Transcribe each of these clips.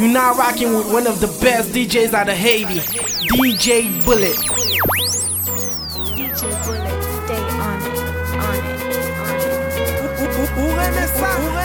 You're now rocking with one of the best DJs out of Haiti, DJ Bullet. DJ Bullet, stay on it, on it, on it. Who this is missing.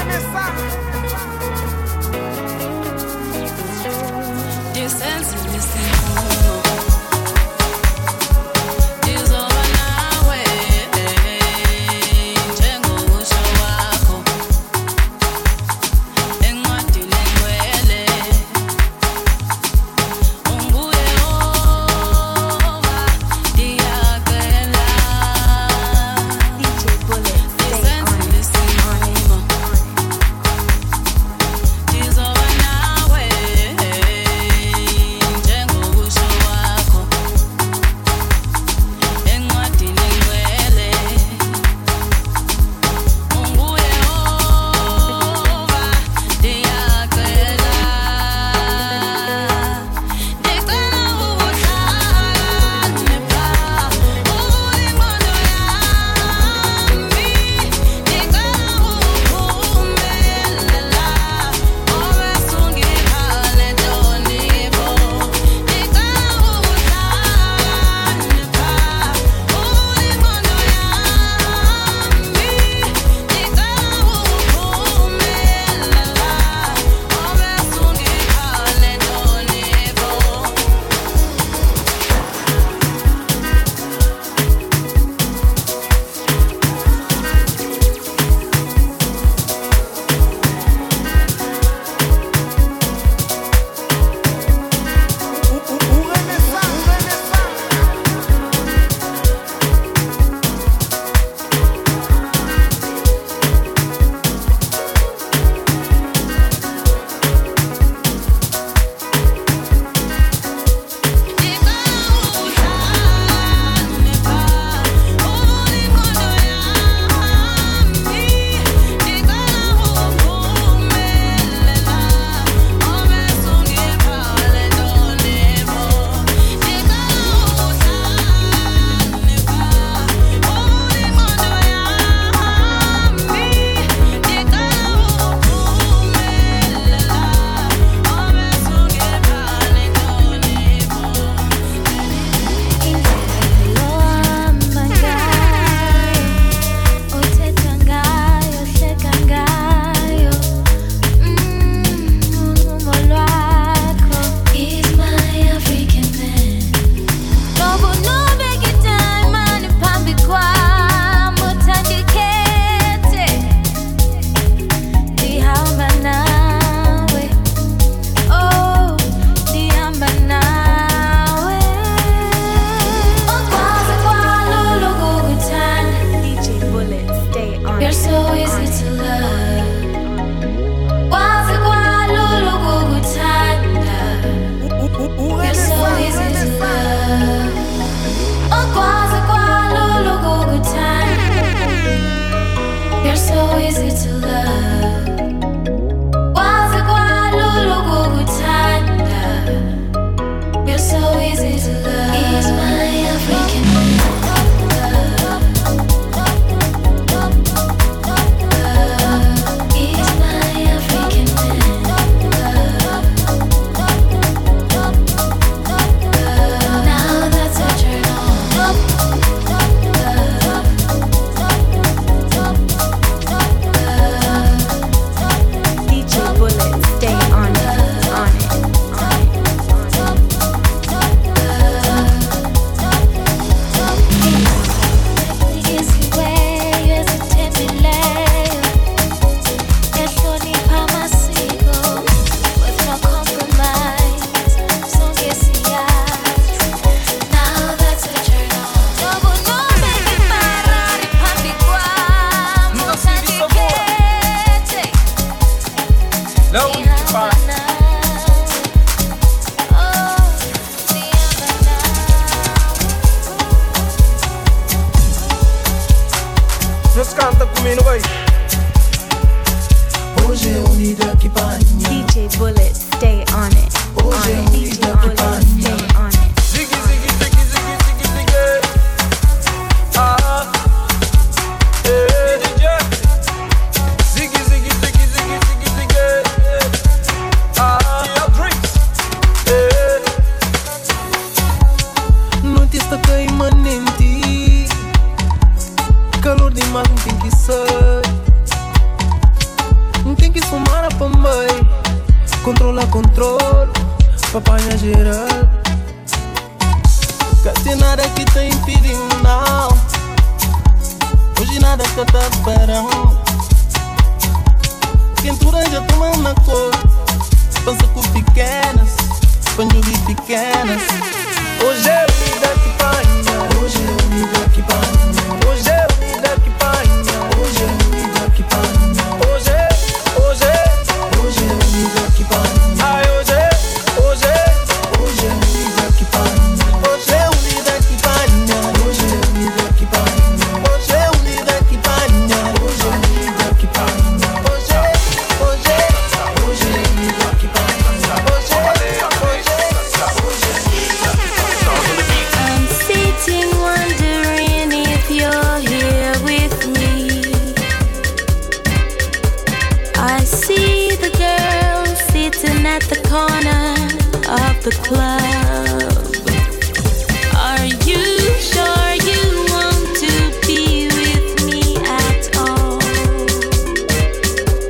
boy. Controla, control, papai na geral. Cá tem nada que tá impedindo, não. Hoje nada que tá parando. Quentura já toma na cor. Pensa com pequenas, panjo de pequenas. Hoje é vida que paina. Hoje é vida que paina. Hoje é vida que paina. Hoje é vida que paina. Hoje é, hoje é, hoje é vida que paina. Ai, hoje é, hoje é, hoje é vida que paina. Hoje é vida que paina. Hoje é vida que paina. Hoje é vida que paina. Hoje é vida que paina. Hoje é, hoje é, hoje é vida que paina. Hoje é, hoje é, hoje é. I'm sitting wondering if you're here with me. I see the girl sitting at the corner of the club. Are you sure you want to be with me at all?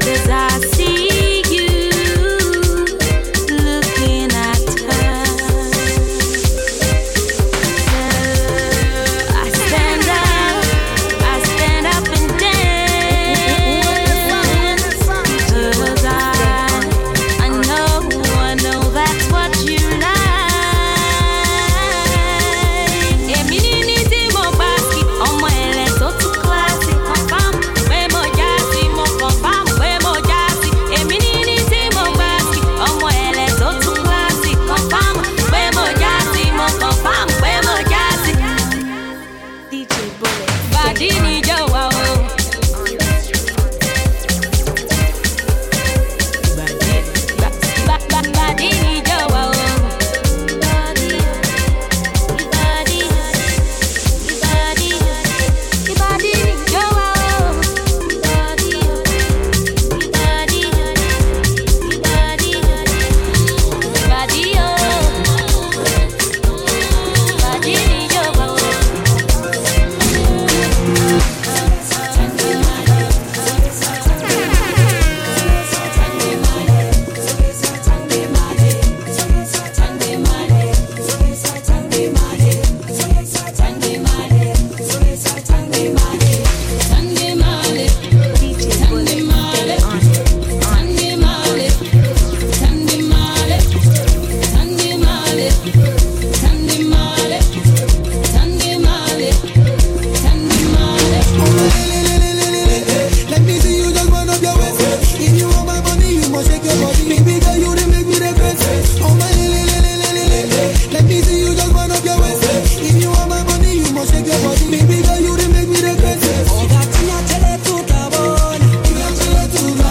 'Cause I see you looking at her. I stand up and dance. 'Cause I know that's what you like. E meninite mo basque, omo ele é outro classe, confam, vemo já se mo confam, vemo já se. E meninite mo basque, omo ele é outro classe, confam, vemo já se mo confam, vemo já se. DJ Bullet, badini joao, badini joao. Let me see you just one up your waist. If you want my money, you must shake your body. Baby girl, you done make me regret. Oh my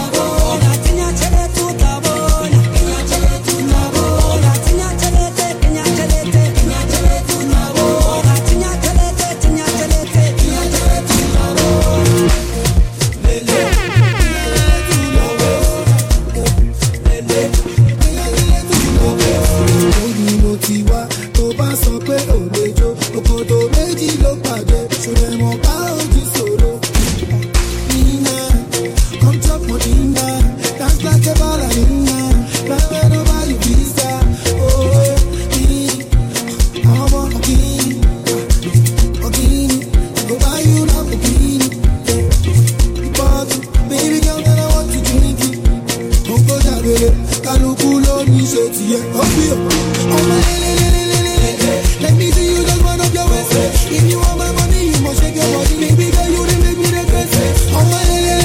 lele,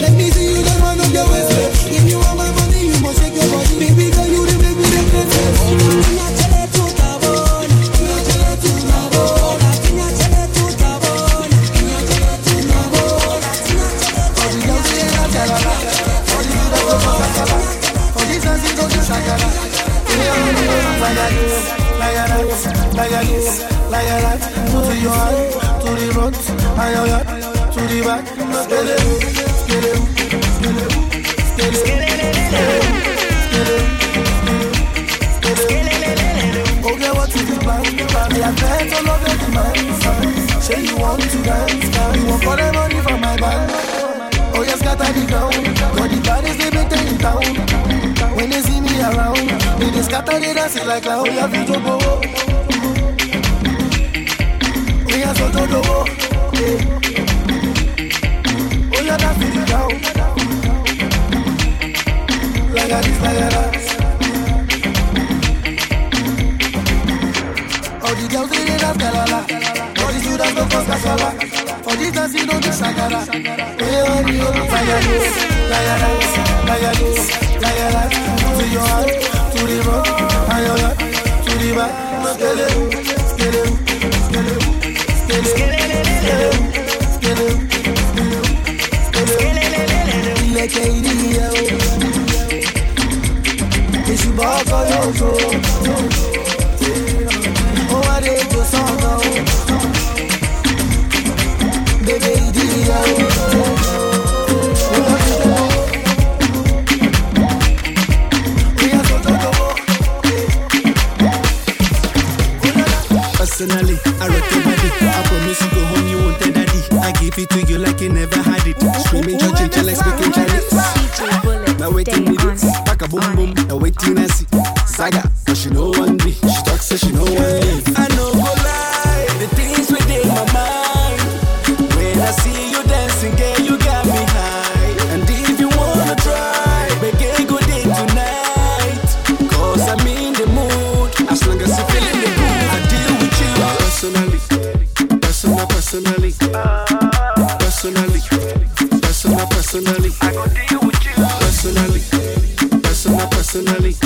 let me see you just one up your waist. If you want my money, you must shake your body. Baby girl, you done make me regret. Money for my band. Oh yes, got the ground. Got the body they be taking down. When they see me around, they just scatter, they dance like clown. We have to go. We have to go. Oh yeah, that's it down. Like a this, like a that. All the girls they dance galala. All the students go for casala. For this dance, you don't do shagara. Everybody go layara. To your heart, to the rock, ayola, to the back. Skele. Baby, personally, I recommend it. I promise you go home, you won't tell daddy. I give it to you like you never had it. Screaming, judging, jealous, speaking Chinese. Now waiting with it, back a boom boom. Now waiting I see Saga, but she know one day. She talks so she know one day. I know go lie, the things within my mind. I see you dancing, girl, you got me high. And if you wanna try, make a good day tonight. Cause I'm in the mood, as long as you feel in the mood. I deal with you personally. I go deal with you personally. I go deal with you. Johnny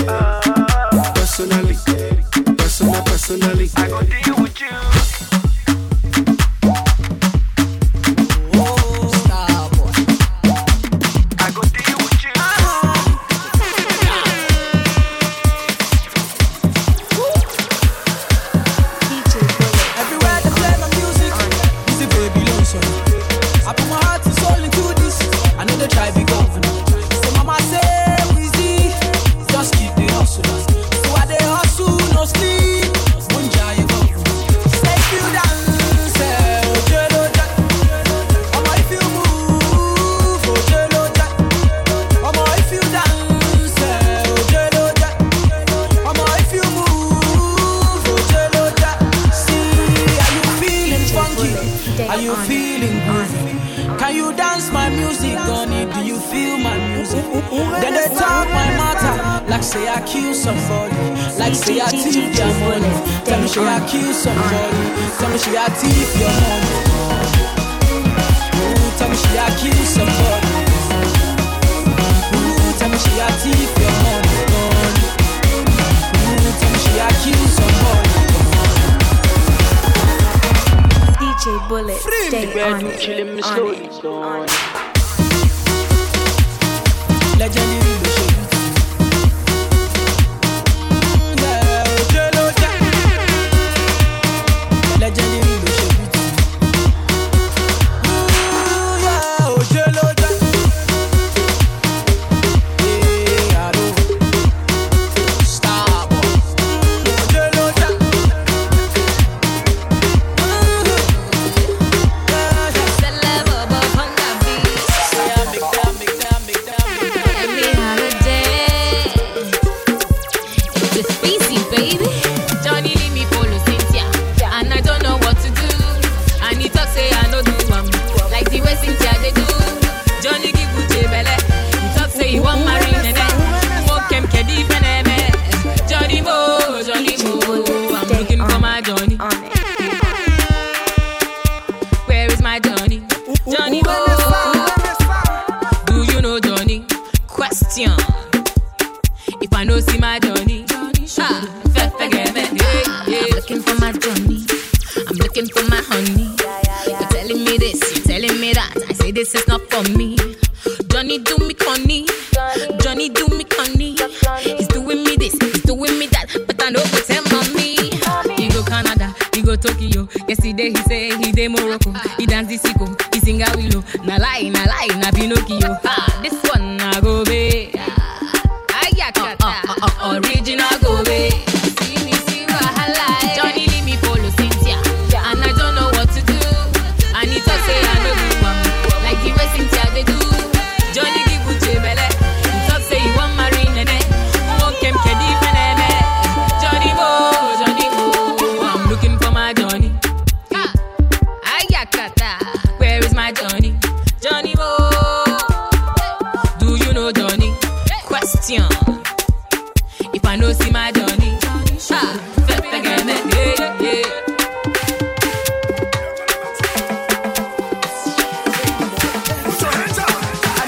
give you Jebele. attention. If I no see my Johnny, I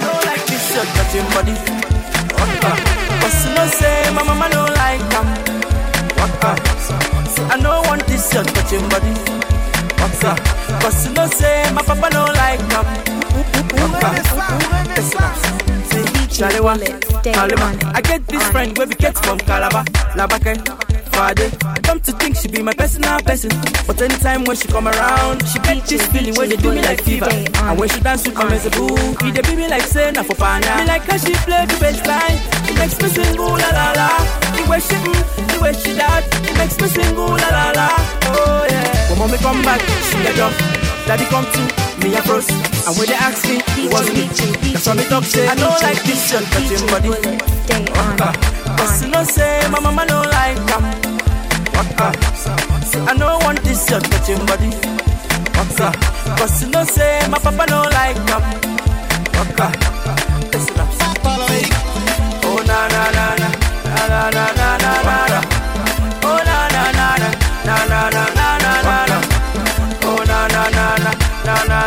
don't like this your touching body. Cause you know say my mama no like them. I don't want this your touching body. Cause you know say my papa no like them. I get this friend where we get from Calabar, Labakan, Friday. I come to think she be my personal person, but anytime when she come around, she get this feeling where they do me like fever. And when she dance, she come as a boo. He they be me like say na for pana. Me like how she play the bassline. It makes me sing ooh la la la. The way she the way she that. It makes me sing ooh la la la. Oh yeah. When mommy come back, she get up. Daddy come too. Me a bros, and when they ask me, what's me? That's what me talk say. I don't like this your touching body. Cause you know say my mama don't like them. I don't want this your touching body. Cause you know say my papa don't like them. Oh na na na na na na na na na. Oh na na na na na na na. Na na na na na na na. Oh na na na na na na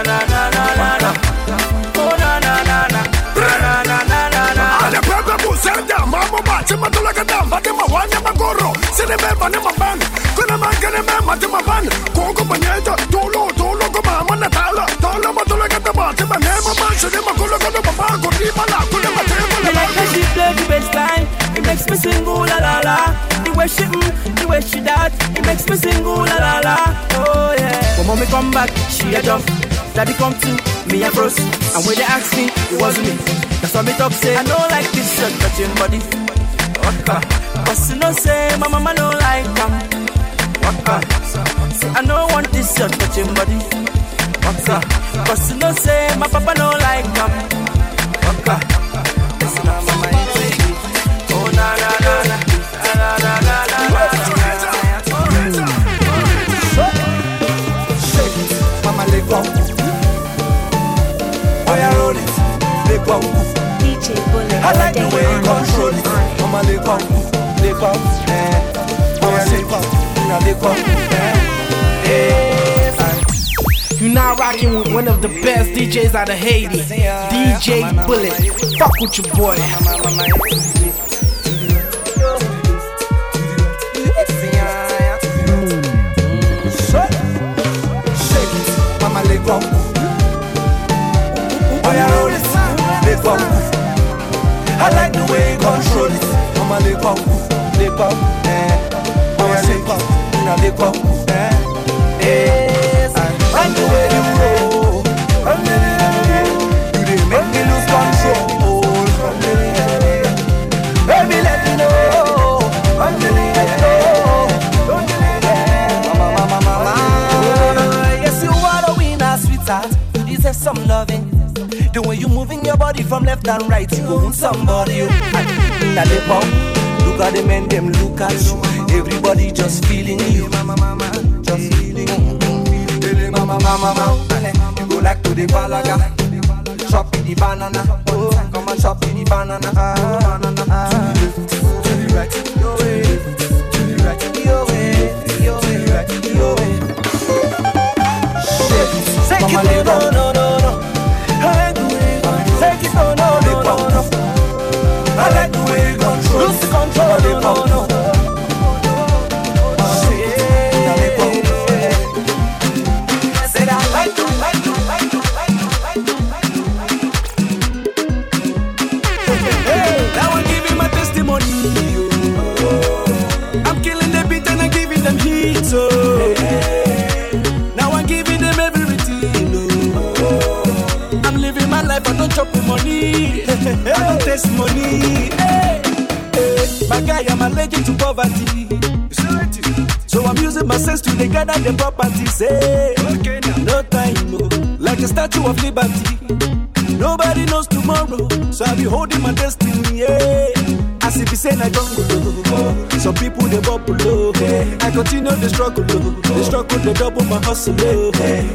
na na na. Ale pega buceta, mamo bate, mato la gata, bate ma wanya ma gorro, se ne beba ne ma ban, kuna man kana ma mate ma ban, kogo baneta, dolo dolo ko mama na tala, dolo mato la gata bate ma ne ma ban, se ne ma kolo kolo papa gorri mala, kuna ma te mala. Like how she play the bassline, it makes me sing ooh la la la. The way she the way she that, it makes me sing ooh la la la. Oh yeah. When mommy come back, she a jump. Daddy come to me a bros. And when they ask me, it wasn't me. That's why me talk say I don't like this your touching body. Cause you know say my mama don't like them. Say I don't want this your touching body. Cause you know say my papa don't like them. It's not my mind. Oh na na na na na na na na. DJ Bullet, I like the way you control it. Mama lip up, eh. Mama lip up, now lip up, eh. You now rocking with one of the best DJs out of Haiti, DJ Bullet. Fuck with your boy. Shake it, mama lip up. Oh yeah, roll it. I like the way you control it. Mama lip up, eh. Mama lip up, now lip up, eh. And the way you roll, you dey make me lose control. Baby, let me know, mama. Yes, you are a winner, sweetheart. You deserve some loving. The way you moving your body from left and right, you own somebody. You na lip up, look at the men, them look at you. Everybody just feeling you, just feeling you. Mama, mama, you go like to the balaga, chop in the banana, oh, come and chop in the banana, ah. To the right, your way, to the right, your way, your way, right, your way. Shake it, no, no, no, no. I like the way you control. Lose the control, no, no, no. I said I like you, like you, like you, like you, like you, like you, like. I will give you my testimony. I'm killing the beat and I'm giving them heat, oh. Now I'm giving them everything, oh. I'm living my life, I don't chop with money. I don't taste money. Hey, hey. My guy, I'm allergic to poverty. So I'm using my sense to gather the properties. Hey. Okay, no time, no. Like a statue of liberty. Nobody knows tomorrow, so I'll be holding my destiny. Yeah. I As if you say I don't go. Some people they bubble low. I continue the struggle. The struggle they double my hustle.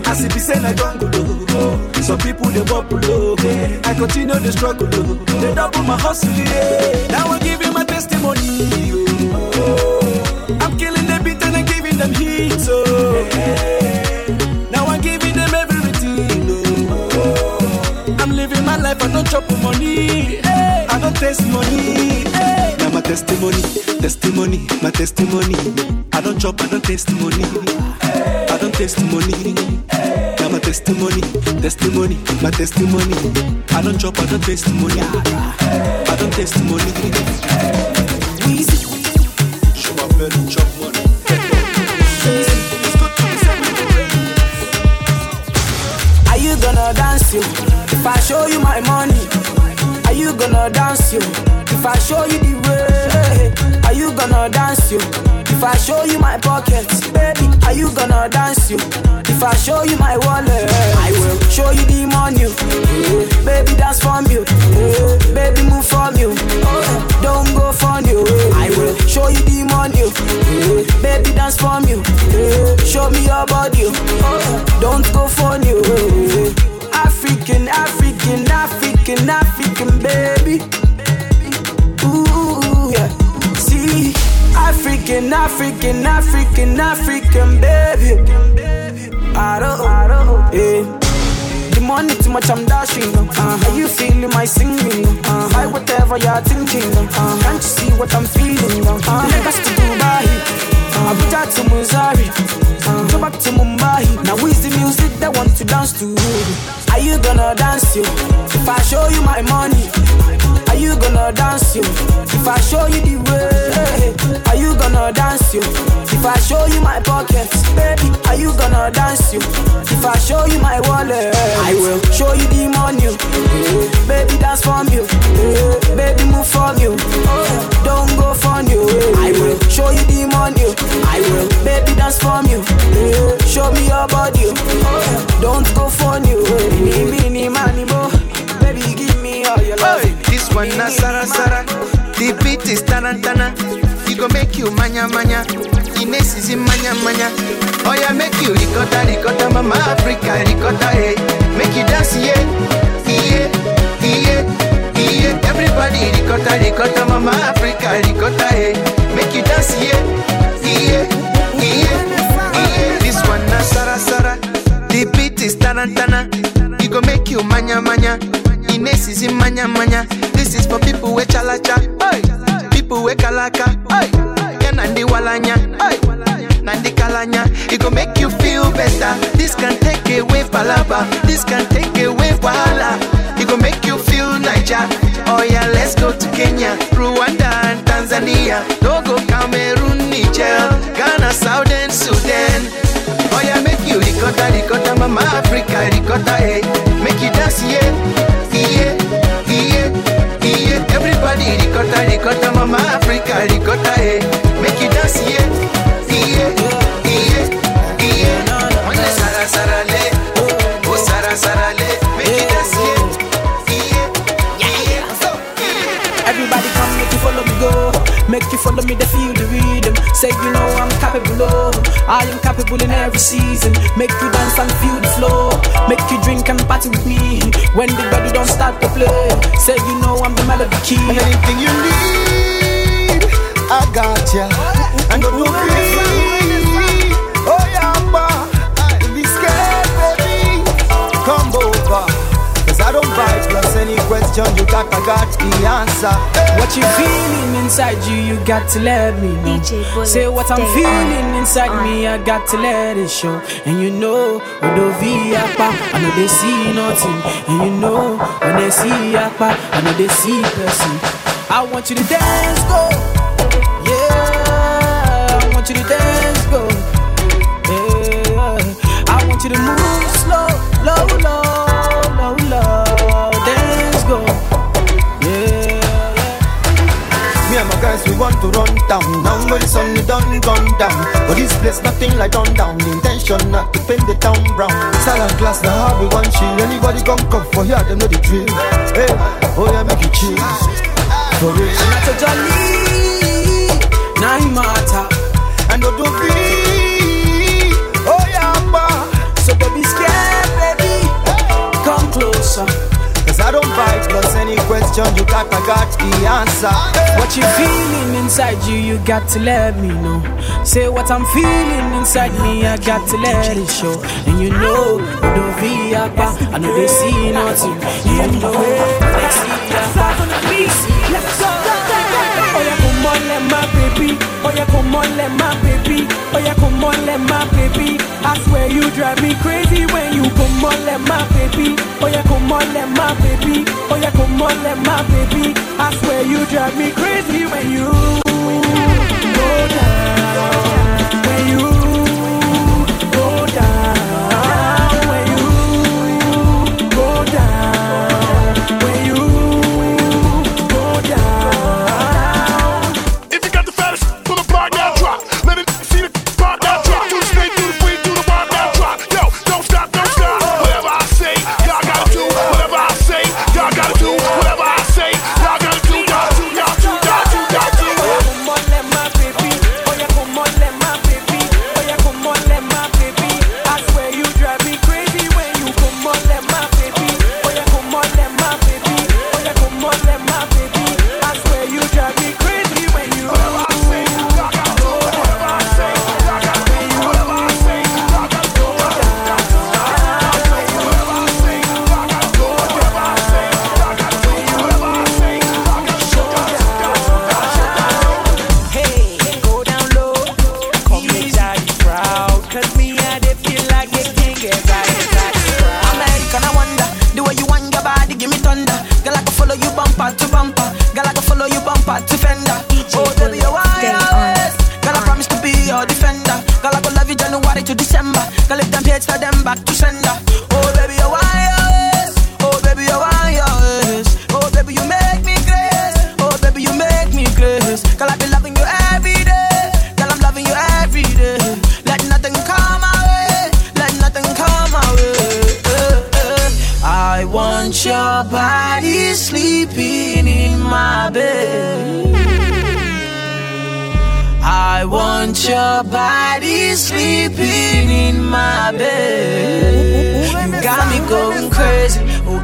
As if you say I don't go. Some people they bubble low. I continue the struggle. They double my hustle. Now I give you my testimony. I'm killing the beat and I'm giving them heat. So now I'm giving them everything. I'm living my life. I don't chop money. I don't taste money. Now my testimony, my testimony. I don't chop, I don't taste money. I don't taste money. Now my testimony, my testimony. I don't chop, I don't taste money. I don't taste money. Easy. Show my belly, chop money. It's good to be separate. Are you gonna dance you? If I show you my money. Are you gonna dance you? If I show you the way, are you gonna dance you? If I show you my pockets, baby, are you gonna dance you? If I show you my wallet, I will show you the money. Baby, dance from you. Baby, move from you. Don't go from you. I will show you the money. Baby, dance from you. Show me your body. Don't go from you. African, baby. Ooh, yeah. See, African, baby. I don't, yeah. The money too much, I'm dashing. Are you feeling my singing? I whatever you're thinking. Can't you see what I'm feeling? Let's to Dubai. Abuja to Missouri. Go back to Mumbai. Now is the music that want to dance to. Are you gonna dance you? If I show you my money, are you gonna dance you? If I show you the way, are you gonna dance you? If I show you my pockets, baby, are you gonna dance you? If I show you my wallet, I will show you the money. Baby, dance from you. Baby, move from you. Don't go from you. I will show you the money. I will, baby, dance from you. Show me your body. Don't go from you. Baby, give me all your love. This one na Sara Sara. The beat is Tarantana. It go make you manya manya. Ines is in manya manya. Oh yeah, make you ricotta ricotta. Mama Africa ricotta, hey. Make you dance, yeah, yeah, yeah, yeah. Everybody ricotta ricotta. Mama Africa ricotta, hey. Make you dance, yeah, yeah, yeah, yeah. This one na Sara Sara. The beat is Tarantana. Go make you manya manya. Ines is in manya manya. This is for people we chalacha. Hey. People we kalaka. Hey. Yeah, nandi walanya. Hey. Nandi kalanya. It go make you feel better. This can take away palaba. This can take away wahala. It go make you feel Niger. Oh yeah, let's go to Kenya, Rwanda and Tanzania. No go Cameroon, Niger, Ghana, Southern Sudan. Oh yeah, make you ricotta, ricotta, Mama Africa, ricotta, hey. Make you dance, yeah, yeah, yeah, yeah. Everybody ricotta, ricotta, Mama Africa, ricotta, hey. Make you dance, yeah, yeah, yeah, yeah. One Sara Sara le, oh Sara Sara le. Make you dance, yeah, yeah, yeah. Everybody come, make you follow me go, make you follow me, they feel the rhythm. Say you know I'm capable of, I am capable in every season. Make you dance and feel the flow, make you drink and party with me. When the body don't start to play, say you know I'm the melody key. Anything you need, I got ya. And don't be afraid, oh yeah, don't be scared baby. Come over, cause I don't bite plus any question you got, I got the answer. What you feeling inside you, you got to let me know. DJ Bullet, say what I'm feeling inside me, I got to let it show. And you know, I know they see nothing. And you know, when they see Appa, I know they see person. I want you to dance, go. Yeah, I want you to dance, go. Yeah, I want you to move slow, low, low, low, low. Dance, go. Guys, we want to run down. Now when the sun done gone down, but this place nothing like done down. The intention not to paint the town brown. Silent class, now how we want chill. Anybody come for here, they know the drill. Hey, oh yeah, make you chill. for it. Nacho Jali, Naimata, and Odofi, oh yeah, so don't be scared, baby, come closer, cause I don't bite, plus any question you got, I got the answer. What you feeling inside you, you got to let me know. Say what I'm feeling inside me, I got to let it show. And you know, Odofi, I know they see nothing, you know. Oh yeah, come on, let my baby. Oh yeah, come on, let my baby. Oh yeah, come on, let my baby. I swear you drive me crazy when you come on, let my baby. Oh yeah, come on, let my baby. Oh yeah, come on, let my baby. I swear you drive me crazy when you go down. When you go down.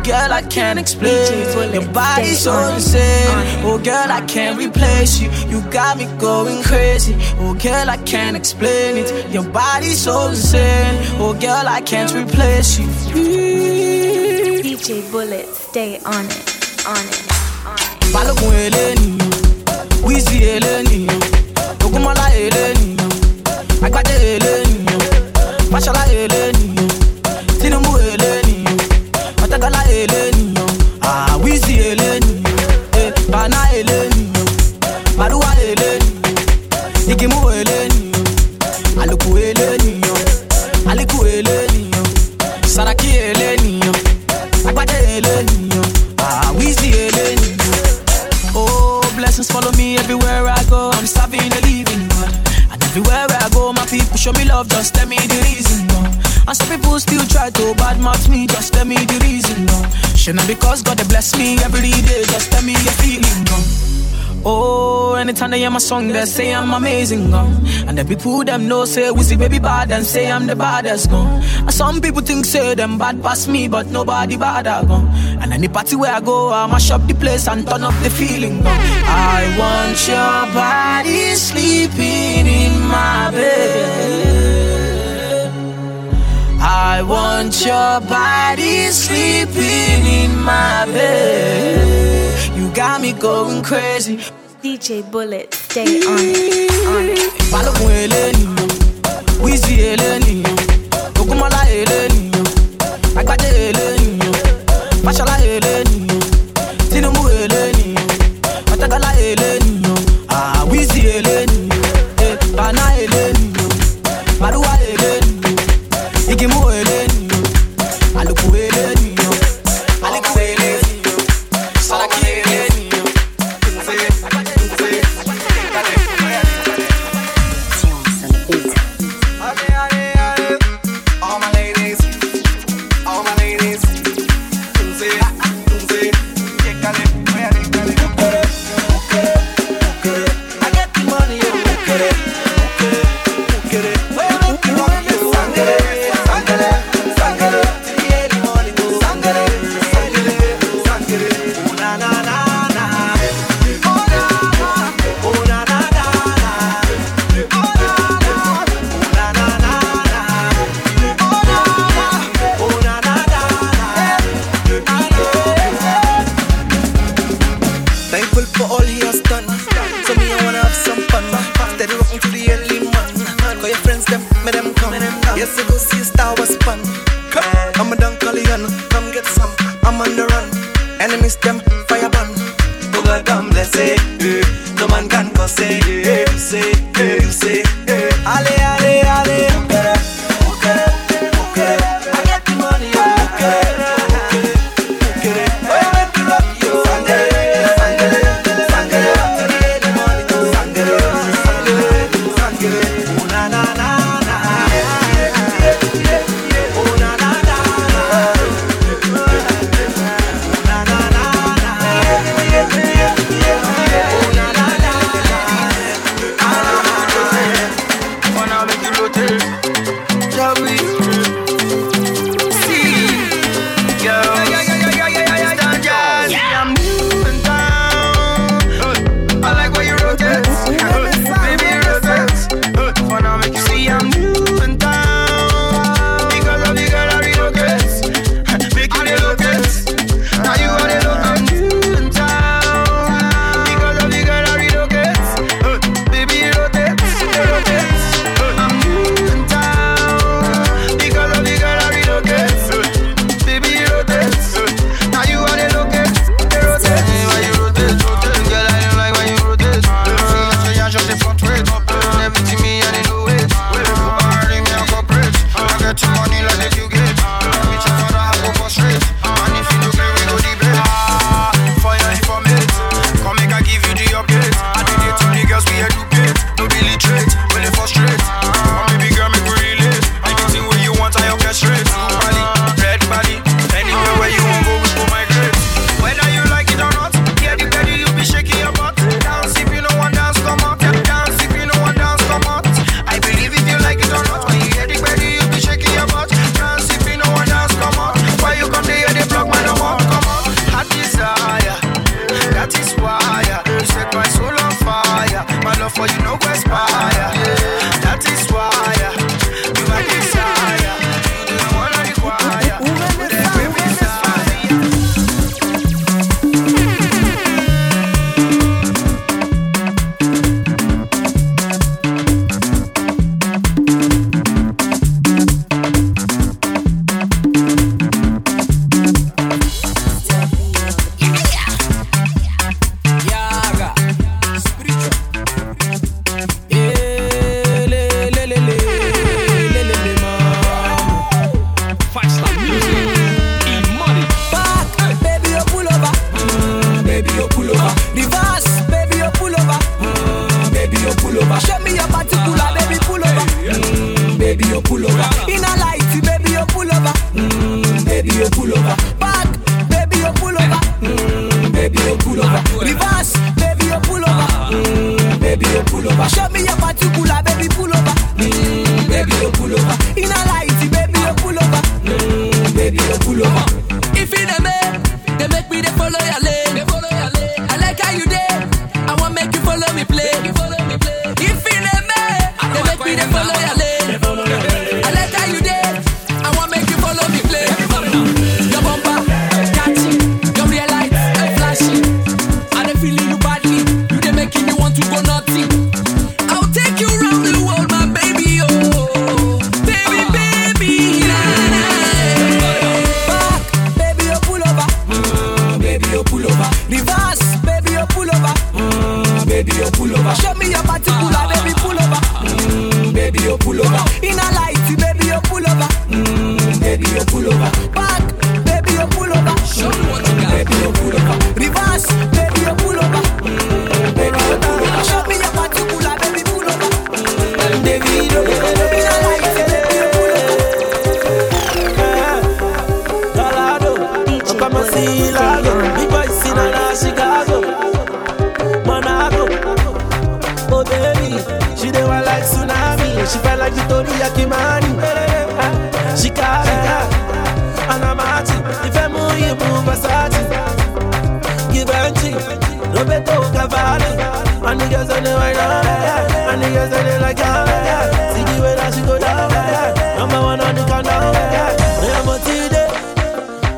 Girl, I can't explain it. Your body's so insane. Oh, girl, I can't replace you. DJ Bullet, stay on it, on it, on it. Balogun eleni, Wizzy eleni, Ogunmola eleni, Agbade eleni, Fashola eleni, Tinubu eleni, Otegola eleni, Ah Wizzy eleni, Bana eleni, Baruwa eleni. Ikimu eleni, aluku eleni, aliku eleni, saraki eleni, agbade eleni, ah Wizzy eleni. Oh, blessings follow me everywhere I go. I'm serving the living God, and everywhere I go, my people show me love. Just tell me the reason, no. And some people still try to badmouth me. Just tell me the reason, no. Shouldn't because God they bless me every day. Just tell me your feeling, no. Oh, anytime they hear my song, they say I'm amazing, girl. And the people them know say we see baby bad and say I'm the baddest, girl. And some people think say them bad past me, but nobody badder, girl. And any party where I go, I mash up the place and turn up the feeling, girl. I want your body sleeping in my bed. I want your body sleeping in my bed. You got me going crazy. DJ Bullet, stay on it, on it. Balogun eleni, Wizzy eleni, Ogunmola eleni, Agbade eleni, Fashola eleni, Tinubu eleni, Otegola eleni, ah Wizzy eleni, Bana eleni, Baruwa eleni, Igimu eleni, Aluku eleni. All my ladies, we're all here stunned. So me, I wanna have some fun. After the walking to the early man, call your friends, them, make them come. Yes, I go see Star Wars fun. I'm a Dunkalian, come get some. I'm on the run. Enemies, them, fire ban. Booga dumb, let's say, no man can go say, you say, you say, ale, ale, ale.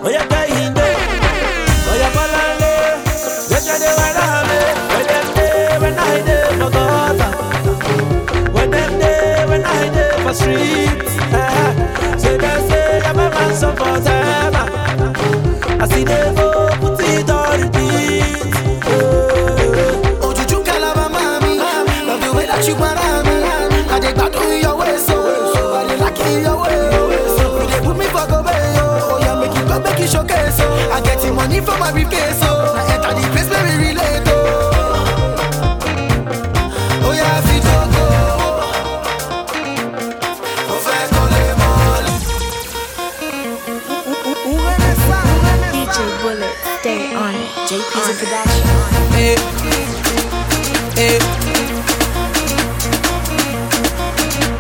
Oya, Palande, Deja de Guadalajara. my street. Say dance, say I'm a man so for time. I see the hope, put it on repeat. Oh, juju kalaba mami, love the way that you want me. I dey bad on your way, so I dey like in your way. You dey put me for go away, oh yeah, make it go, make it showcase. So I get the money for my repair, so I enter the place where we relate. Oh yeah, fit go. JP's a production. Hey, hey,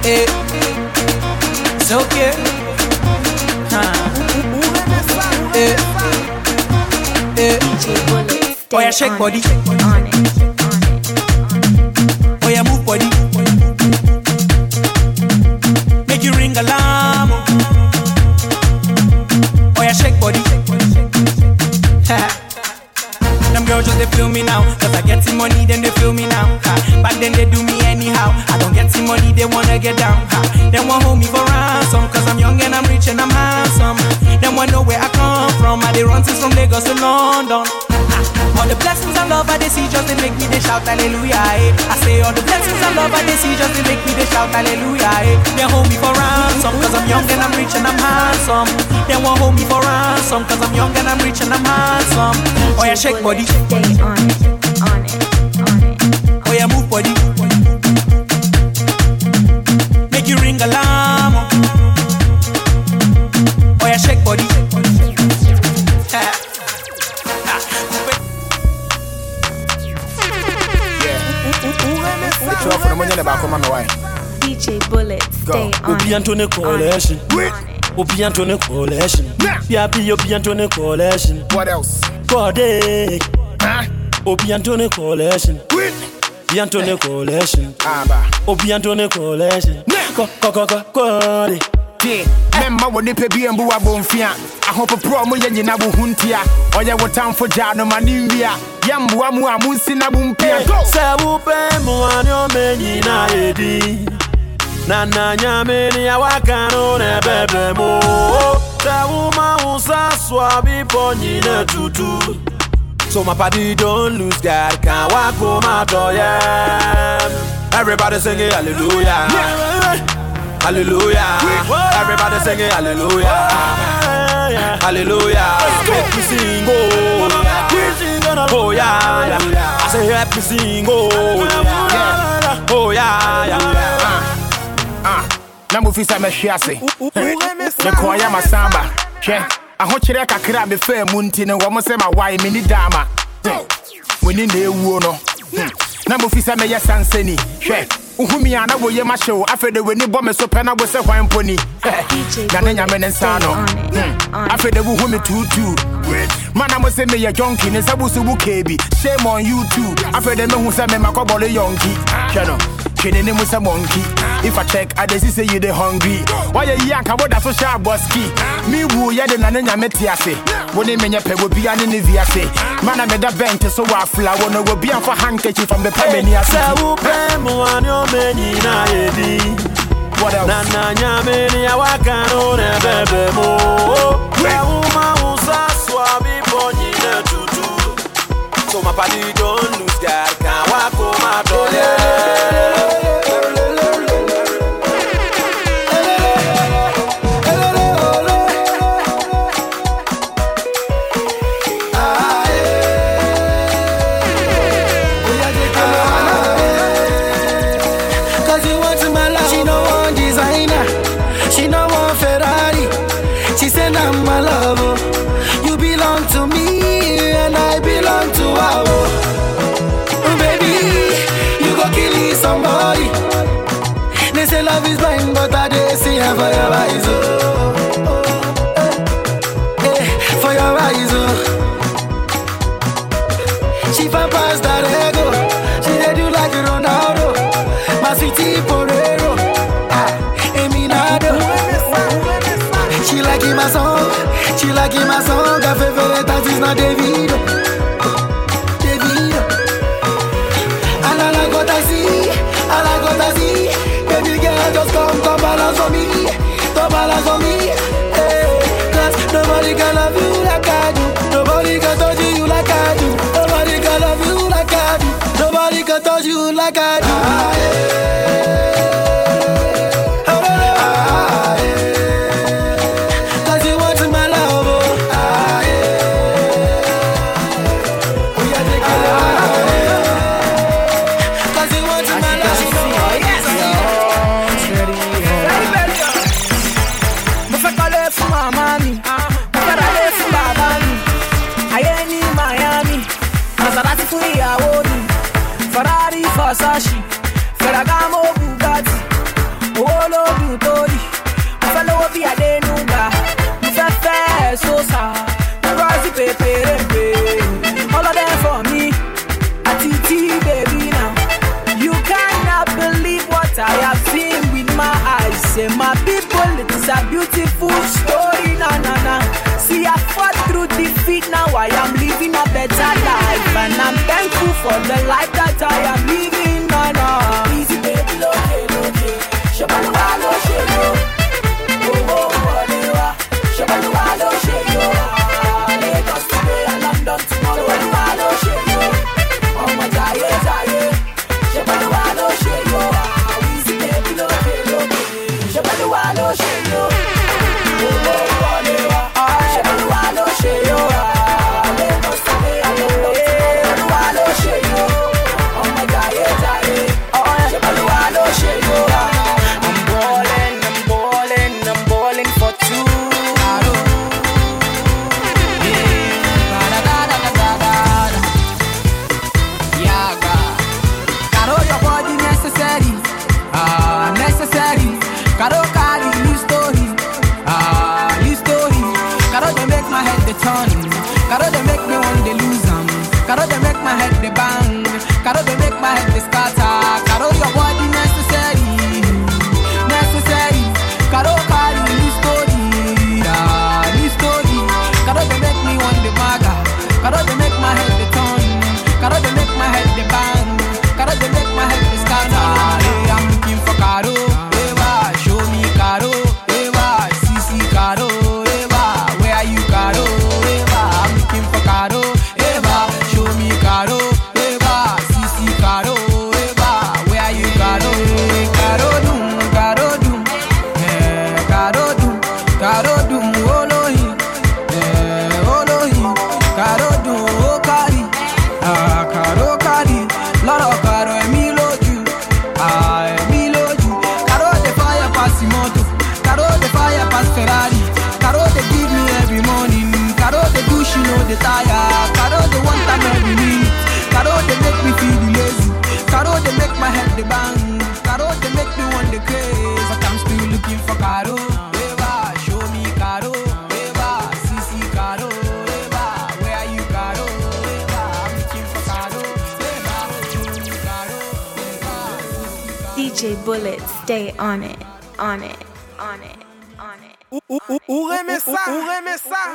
hey. It's okay. Huh. Hey, hey. Oh yeah, shake body. Oh yeah, move body. Make you ring alarm. Oh yeah, shake body. Just they feel me now, cause I get some money, then they feel me now. Back then they do me anyhow. I don't get some money, they wanna get down. They wanna hold me for ransom, cause I'm young and I'm rich and I'm handsome. They wanna know where I come from. I they run since from Lagos to London. All the blessings and love I they see, just they make me they shout hallelujah. Eh? I say all the blessings and love I they see, just they make me they shout hallelujah. Eh? They hold me for ransom, cause I'm young and I'm rich and I'm handsome. They won't hold me for ransom, cause I'm young and I'm rich and I'm handsome. Oh yeah, shake body. Stay on it, on it, on it. Oh yeah, move body. Make you ring alarm. Oh yeah, shake body. DJ Bullet, stay on it. Opiantone collection. Opiantone collection. What else? Corday. Opiantone collection. Opiantone collection. Opiantone collection. Corday. Remember when they pay BMB Bonfia. I hope a promo Yenabu Huntia. Or you were town for Jano Manivia. Yambuamu Munsinabumpia. Sabu Pemuano Menina Edi. Nana nyamini awakano nebebe mo. Te uma usa swabi ponyine tutu. So my party don't lose God, can't walk on my door, yeah. Everybody sing it, hallelujah. Hallelujah. Everybody sing it, hallelujah. Hallelujah. Make me sing, oh. Oh yeah, yeah. I say help me sing, oh. Oh yeah, yeah. Namufisa meshiase. Nekoya masamba. Che. Ahochire kakra be fe munti ne wo mo se ma wai mini dama. Woni na ewu no. Namufisa meye sanseni. Che. Uhumi ana wo ye ma show afede weni bo me so pe na bo se hwan poni. Gane nyame ne nsa no. Afede wo humi tutu. Mana mo se meye jonki ne sabusu bu kebi. Shame on you too. Afede me hu se me makobolo yonki. Che no. Kenene mo se monkey. If I check, I just say you dey hungry. Why you yank about that social boski? Me woo ya de nane nyame tiase. Woni menye pe wo bia ne ne viase. Mana me da bent so wa fla wono wo bia for handkerchief from the pameni ase. Sabu pe mo ani o meni na edi. What else? Nana nyame ni awakano ne bebe mo. Sabu ma usa swabi boni na tutu. So my body don't lose God, can't walk on my door. Love is blind, but I dey see her for your eyes, oh. Hey, for your eyes, oh. She fa pass that ego, she dey do like Ronaldo, my sweetie porero, Eminado. She like in my song, her favorite dance is not Davido. All I got I see, baby girl, just come, come, like I do. Cause you want my love, oh. Cause you want my love, oh. Yes, yes. Me fais coller for my mami, me fais aller for babani. Aye ni Miami, Maserati for your own. Ferrari, Versace, Ferragamo, Bugatti, Olo, Butori, Buffalo, Via de Nuga, Fefe, Sosa, Rosie, Pepe, Pepe, all of them for me, Atiti, baby now. You cannot believe what I have seen with my eyes. Say my people, it is a beautiful story, na na na. See, I fought through defeat, now I am living a better life, and I'm thankful for the life that I am living, na na. Easy baby, lo ke lo ke, shabaluwa lo shelo, oh oh walewa, shabaluwa lo shelo, Lagos today and London tomorrow, shabaluwa lo shelo, oh my jaye jaye, shabaluwa lo shelo, easy baby lo ke, shabaluwa lo shelo, oh oh walewa, shabaluwa lo shelo. Caro they make me one they lose them. Caro they make my head they bang. Caro they make my head they scatter. Caro your body necessary, necessary. Caro carry new story, ah new story. Caro they make me one they maga. Caro they make my head they turn. Caro they make my head they bang. Caro they make my head they scatter. Hey, I'm looking for Caro. Eva, show me Caro. Eva, see Caro. Eva, where are you Caro? DJ Bullet, stay on it, on it, on it, on it. Où remet ça?